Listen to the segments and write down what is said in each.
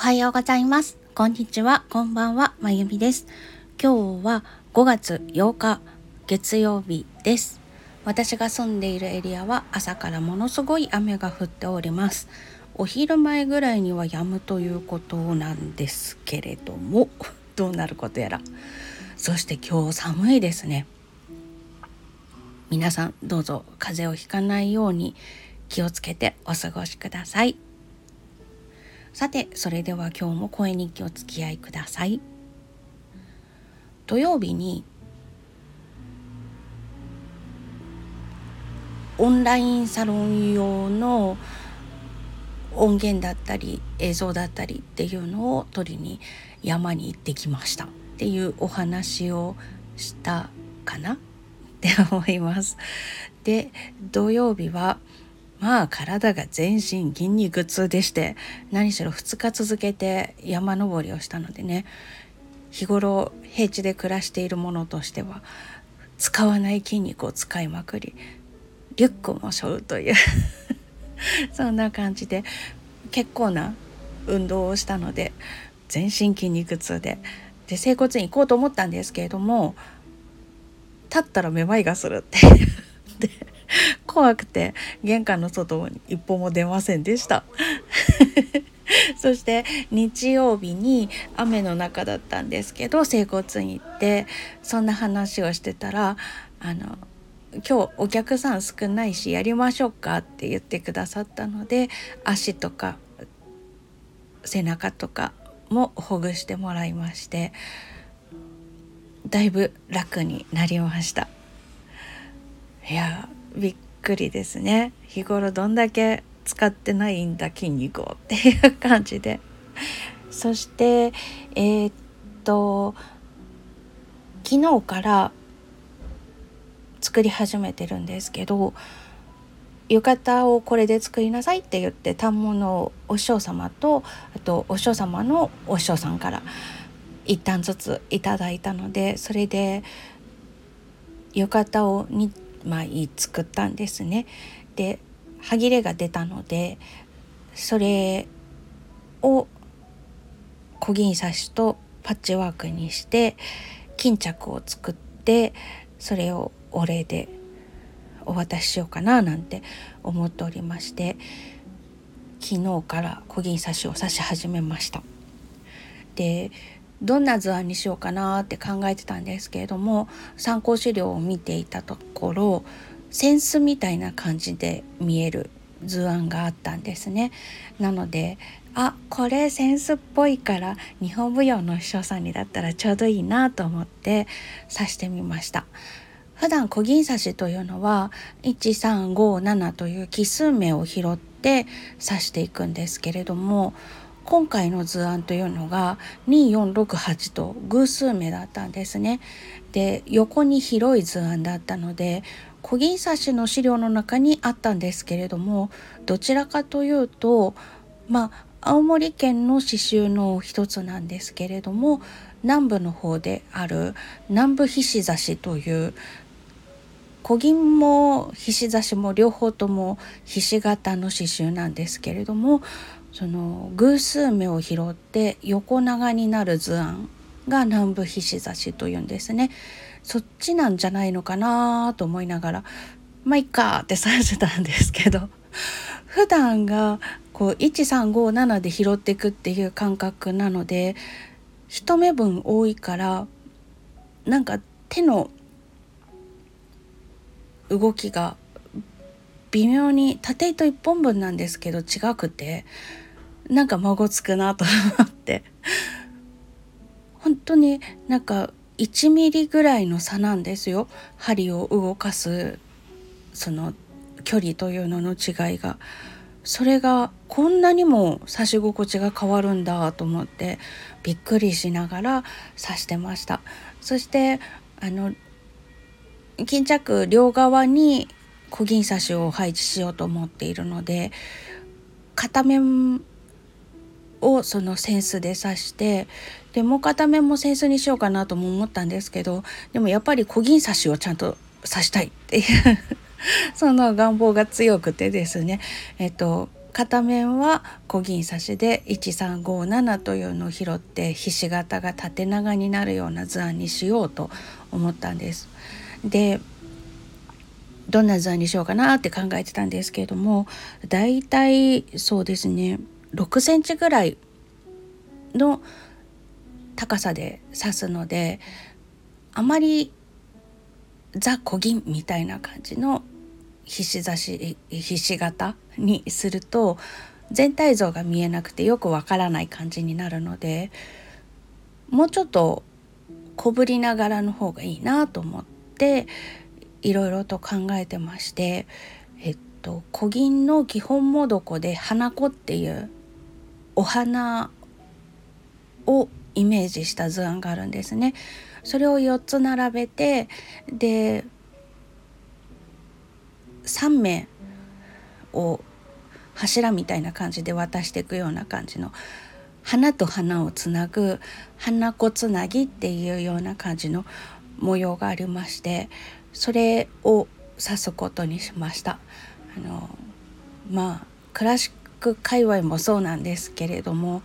おはようございます。こんにちは、こんばんは、まゆみです。今日は5月8日月曜日です。私が住んでいるエリアは朝からものすごい雨が降っております。お昼前ぐらいには止むということなんですけれども、どうなることやら。そして今日寒いですね。皆さんどうぞ風邪をひかないように気をつけてお過ごしください。さて、それでは今日も声日記お付き合いください。土曜日にオンラインサロン用の音源だったり映像だったりっていうのを撮りに山に行ってきましたっていうお話をしたかなって思います。で、土曜日はまあ体が全身筋肉痛でして、何しろ2日続けて山登りをしたのでね、日頃平地で暮らしているものとしては使わない筋肉を使いまくり、リュックも背負うというそんな感じで結構な運動をしたので全身筋肉痛で整骨院行こうと思ったんですけれども、立ったらめまいがするってで怖くて玄関の外に一歩も出ませんでしたそして日曜日に雨の中だったんですけど整骨院行って、そんな話をしてたら今日お客さん少ないしやりましょうかって言ってくださったので、足とか背中とかもほぐしてもらいまして、だいぶ楽になりました。いやびっくりですね。日頃どんだけ使ってないんだ筋肉をっていう感じで。そして昨日から作り始めてるんですけど、浴衣をこれで作りなさいって言って反物をお師匠様と、あとお師匠様のお師匠さんから一旦ずついただいたので、それで浴衣を2枚作ったんですね。で、歯切れが出たのでそれを小銀刺しとパッチワークにして巾着を作って、それをお礼でお渡ししようかななんて思っておりまして、昨日から小銀刺しを刺し始めました。で、どんな図案にしようかなって考えてたんですけれども、参考資料を見ていたところ扇子みたいな感じで見える図案があったんですね。なのでこれ扇子っぽいから日本舞踊の師匠さんにだったらちょうどいいなと思って刺してみました。普段小銀刺しというのは 1,3,5,7 という奇数目を拾って刺していくんですけれども、今回の図案というのが 2,4,6,8 と偶数目だったんですね。で、横に広い図案だったので小銀刺しの資料の中にあったんですけれども、どちらかというと青森県の刺繍の一つなんですけれども、南部の方である南部菱刺しという小銀も菱刺しも両方とも菱形の刺繍なんですけれども、その偶数目を拾って横長になる図案が南部菱刺しというんですね。そっちなんじゃないのかなと思いながら、まあいっかって刺してたんですけど普段がこう 1,3,5,7 で拾っていくっていう感覚なので、一目分多いからなんか手の動きが微妙に縦糸1本分なんですけど違くて、なんか孫つくなと思って本当になんか1ミリぐらいの差なんですよ。針を動かすその距離というのの違いが、それがこんなにも刺し心地が変わるんだと思ってびっくりしながら刺してました。そして巾着両側に小銀刺しを配置しようと思っているので、片面をその扇子で刺して、でもう片面も扇子にしようかなとも思ったんですけど、でもやっぱり小銀刺しをちゃんと刺したいっていうその願望が強くてですね、片面は小銀刺しで1357というのを拾ってひし形が縦長になるような図案にしようと思ったんです。でどんな図案にしようかなって考えてたんですけれども、だいたいそうですね6センチぐらいの高さで刺すので、あまりザ小銀みたいな感じのひし形にすると全体像が見えなくてよくわからない感じになるので、もうちょっと小ぶりな柄の方がいいなと思っていろいろと考えてまして、小銀の基本もどこで花子っていうお花をイメージした図案があるんですね。それを4つ並べて、で3面を柱みたいな感じで渡していくような感じの、花と花をつなぐ花子つなぎっていうような感じの模様がありまして、それを刺すことにしました。クラシック界隈もそうなんですけれども、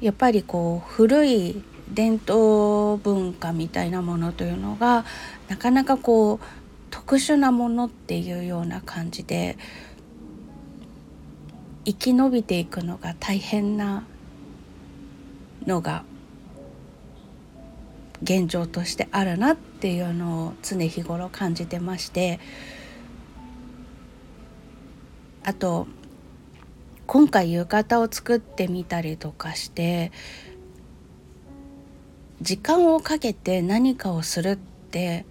やっぱりこう古い伝統文化みたいなものというのがなかなかこう特殊なものっていうような感じで生き延びていくのが大変なのが現状としてあるなっていうのを常日頃感じてまして、あと今回浴衣を作ってみたりとかして時間をかけて何かをするって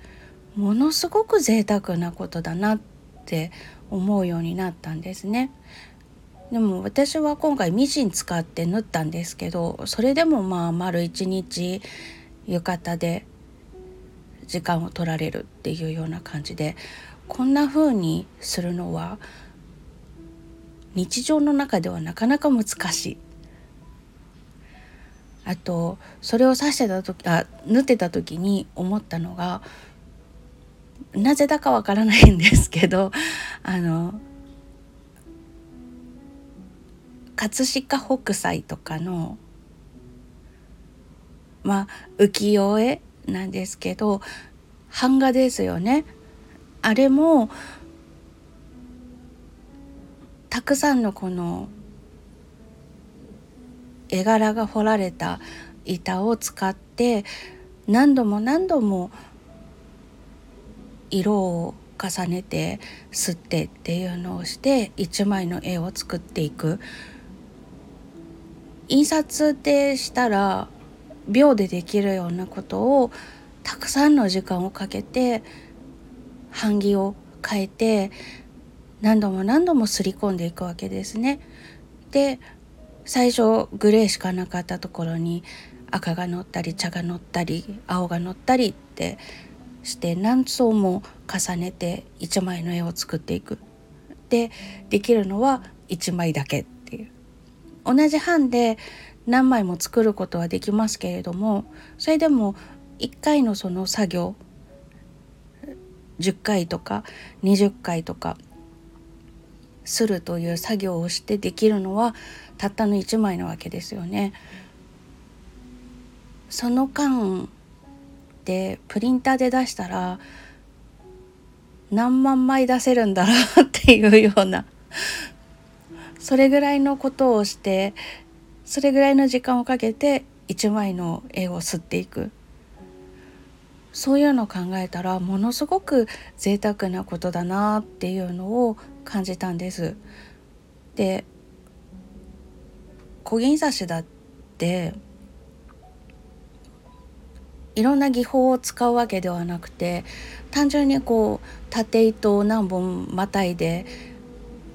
ものすごく贅沢なことだなって思うようになったんですね。でも私は今回ミシン使って縫ったんですけど、それでも丸1日浴衣で時間を取られるっていうような感じで、こんな風にするのは日常の中ではなかなか難しい。あとそれを縫ってた時に思ったのが、なぜだかわからないんですけど、葛飾北斎とかの浮世絵なんですけど、版画ですよね。あれもたくさんのこの絵柄が彫られた板を使って何度も色を重ねて刷ってっていうのをして一枚の絵を作っていく。印刷でしたら秒でできるようなことをたくさんの時間をかけて版木を変えて何度も刷り込んでいくわけですね。で最初グレーしかなかったところに赤が乗ったり茶が乗ったり青が乗ったりってして何層も重ねて一枚の絵を作っていく。でできるのは一枚だけっていう、同じ版で何枚も作ることはできますけれども、それでも1回のその作業10回とか20回とかするという作業をしてできるのはたったの1枚なわけですよね。その間でプリンターで出したら何万枚出せるんだろうっていうような、それぐらいのことをしてそれぐらいの時間をかけて1枚の絵を刷っていく。そういうのを考えたらものすごく贅沢なことだなっていうのを感じたんです。で小銀刺しだっていろんな技法を使うわけではなくて、単純にこう縦糸を何本またいで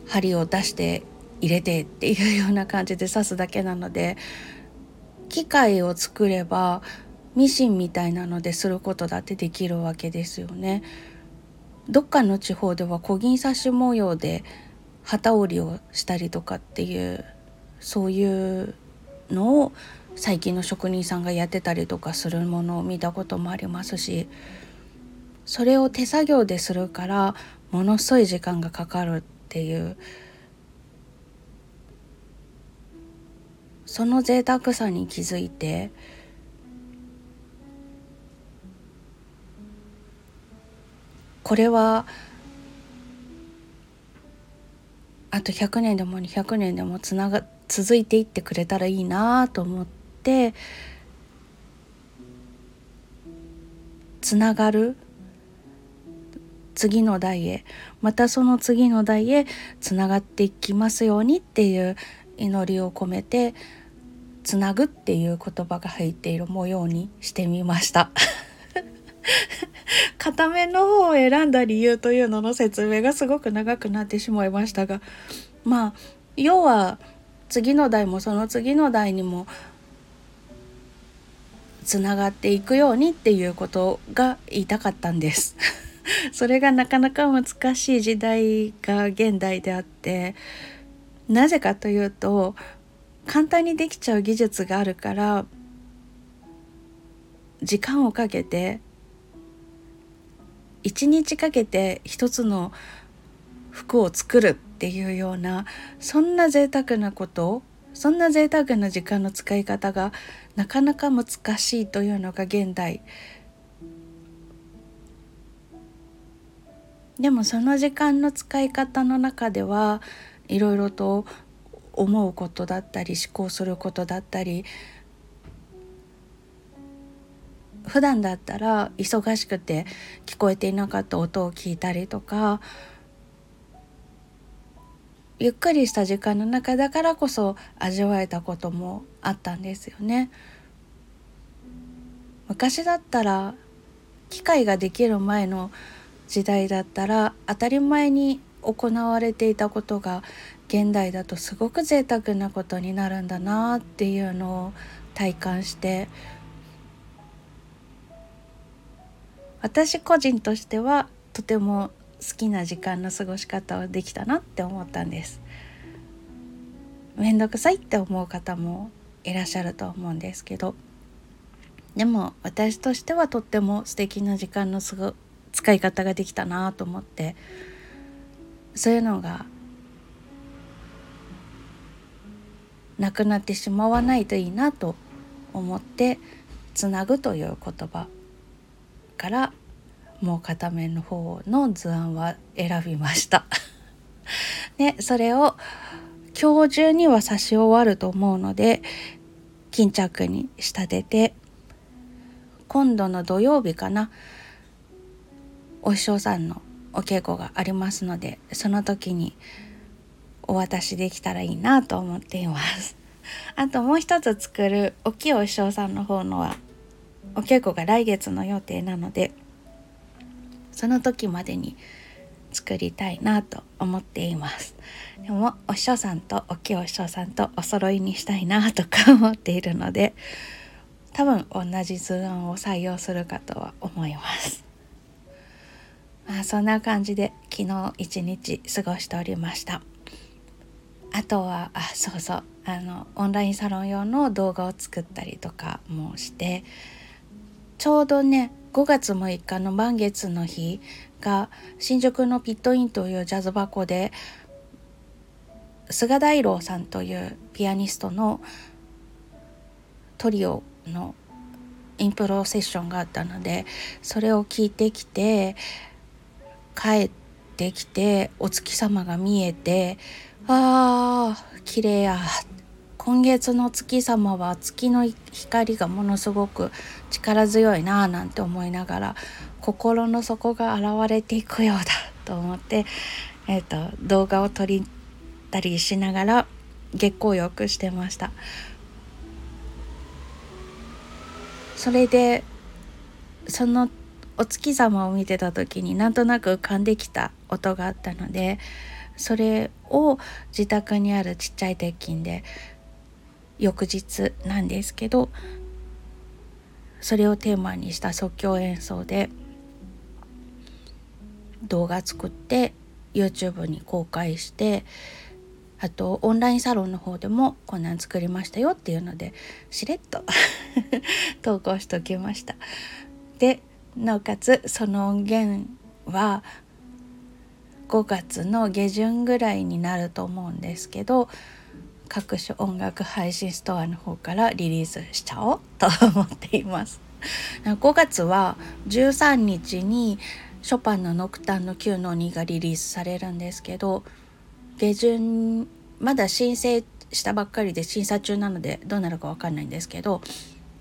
針を出して入れてっていうような感じで刺すだけなので、機械を作ればミシンみたいなのですることだってできるわけですよね。どっかの地方では小銀刺し模様で機織りをしたりとかっていう、そういうのを最近の職人さんがやってたりとかするものを見たこともありますし、それを手作業でするからものすごい時間がかかるっていうその贅沢さに気づいて、これはあと100年でも200年でも続いていってくれたらいいなと思って、つながる次の代へ、またその次の代へつながっていきますようにっていう祈りを込めて、つなぐっていう言葉が入っている模様にしてみました片面の方を選んだ理由というのの説明がすごく長くなってしまいましたが、まあ要は次の代もその次の代にもつながっていくようにっていうことが言いたかったんですそれがなかなか難しい時代が現代であって、なぜかというと簡単にできちゃう技術があるから、時間をかけて1日かけて一つの服を作るっていうような、そんな贅沢なこと、そんな贅沢な時間の使い方がなかなか難しいというのが現代で、もその時間の使い方の中ではいろいろと思うことだったり思考することだったり、普段だったら忙しくて聞こえていなかった音を聞いたりとか、ゆっくりした時間の中だからこそ味わえたこともあったんですよね。昔だったら機械ができる前の時代だったら当たり前に行われていたことが現代だとすごく贅沢なことになるんだなっていうのを体感して、私個人としてはとても好きな時間の過ごし方をできたなって思ったんです。めんどくさいって思う方もいらっしゃると思うんですけど、でも私としてはとっても素敵な時間の使い方ができたなと思って、そういうのがなくなってしまわないといいなと思って、つなぐという言葉からもう片面の方の図案は選びましたで、それを今日中には差し終わると思うので巾着に仕立てて、今度の土曜日かな、お師匠さんのお稽古がありますので、その時にお渡しできたらいいなと思っていますあともう一つ作るお清お師匠さんの方のはお稽古が来月の予定なので、その時までに作りたいなと思っています。でもお師匠さんとお清お師匠さんとお揃いにしたいなとか思っているので、多分同じ図案を採用するかとは思います。まあ、そんな感じで昨日一日過ごしておりました。あとはオンラインサロン用の動画を作ったりとかもして、ちょうどね5月6日の満月の日が新宿のピットインというジャズ箱で菅大郎さんというピアニストのトリオのインプロセッションがあったので、それを聞いてきて帰ってきて、お月様が見えて、あー綺麗や、今月の月様は月の光がものすごく力強いななんて思いながら、心の底が現れていくようだと思って、動画を撮りたりしながら月光浴してました。それでそのお月様を見てた時になんとなく浮かんできた音があったので、それを自宅にあるちっちゃい鉄琴で翌日なんですけど、それをテーマにした即興演奏で動画作って YouTube に公開して、あとオンラインサロンの方でもこんなん作りましたよっていうのでしれっと投稿しておきました。でなおかつその音源は5月の下旬ぐらいになると思うんですけど、各種音楽配信ストアの方からリリースしちゃおうと思っています。5月は13日にショパンのノクターンの 9-2 がリリースされるんですけど、下旬まだ申請したばっかりで審査中なのでどうなるか分かんないんですけど、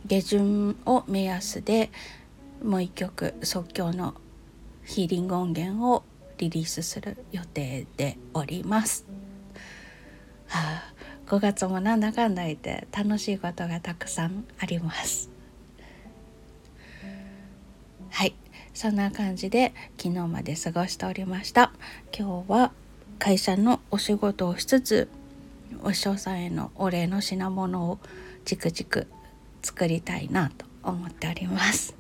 下旬を目安でもう一曲即興のヒーリング音源をリリースする予定でおります。5月もなんだかんだ言って楽しいことがたくさんあります。はい、そんな感じで昨日まで過ごしておりました。今日は会社のお仕事をしつつ、お師匠さんへのお礼の品物をチクチク作りたいなと思っております。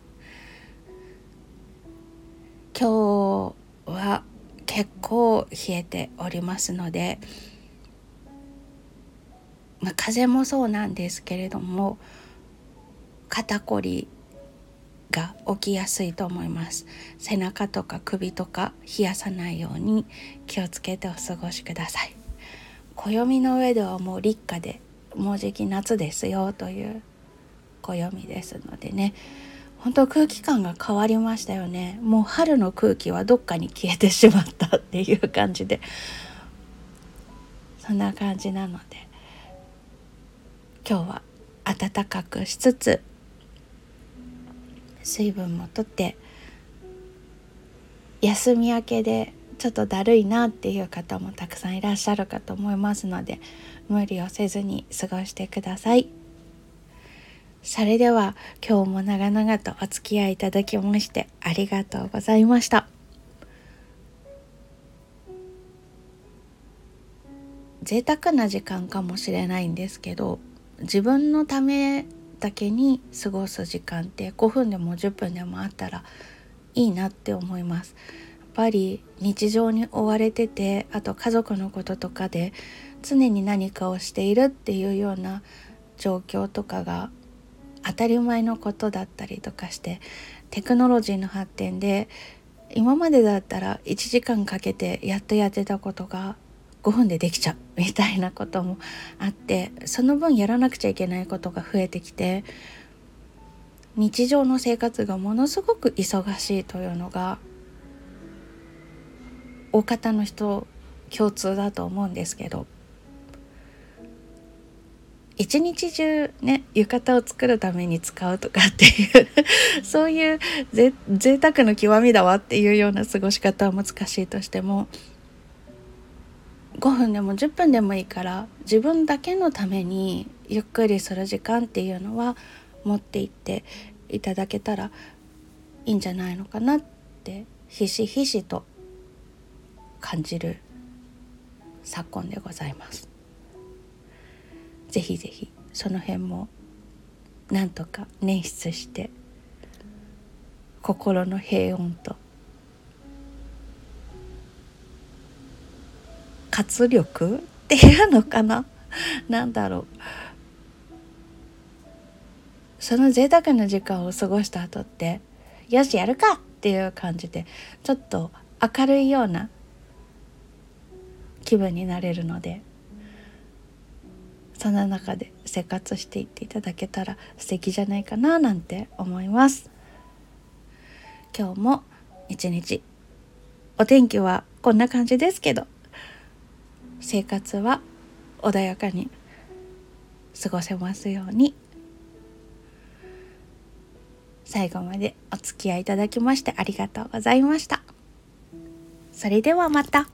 今日は結構冷えておりますので、風もそうなんですけれども肩こりが起きやすいと思います。背中とか首とか冷やさないように気をつけてお過ごしください。暦の上ではもう立夏で、もうじき夏ですよという暦ですのでね、本当空気感が変わりましたよね。もう春の空気はどっかに消えてしまったっていう感じで、そんな感じなので今日は暖かくしつつ水分もとって、休み明けでちょっとだるいなっていう方もたくさんいらっしゃるかと思いますので、無理をせずに過ごしてください。それでは今日も長々とお付き合いいただきましてありがとうございました。贅沢な時間かもしれないんですけど、自分のためだけに過ごす時間って5分でも10分でもあったらいいなって思います。やっぱり日常に追われてて、あと家族のこととかで常に何かをしているっていうような状況とかが当たり前のことだったりとかして、テクノロジーの発展で今までだったら1時間かけてやっとやってたことが5分でできちゃうみたいなこともあって、その分やらなくちゃいけないことが増えてきて、日常の生活がものすごく忙しいというのが大方の人共通だと思うんですけど、一日中ね浴衣を作るために使うとかっていうそういう贅沢の極みだわっていうような過ごし方は難しいとしても、5分でも10分でもいいから自分だけのためにゆっくりする時間っていうのは持っていっていただけたらいいんじゃないのかなってひしひしと感じる昨今でございます。ぜひぜひその辺もなんとか捻出して心の平穏と活力っていうのかな、なんだろう、その贅沢な時間を過ごした後ってよしやるかっていう感じでちょっと明るいような気分になれるので、そんな中で生活していっていただけたら素敵じゃないかななんて思います。今日も一日お天気はこんな感じですけど、生活は穏やかに過ごせますように。最後までお付き合いいただきましてありがとうございました。それではまた。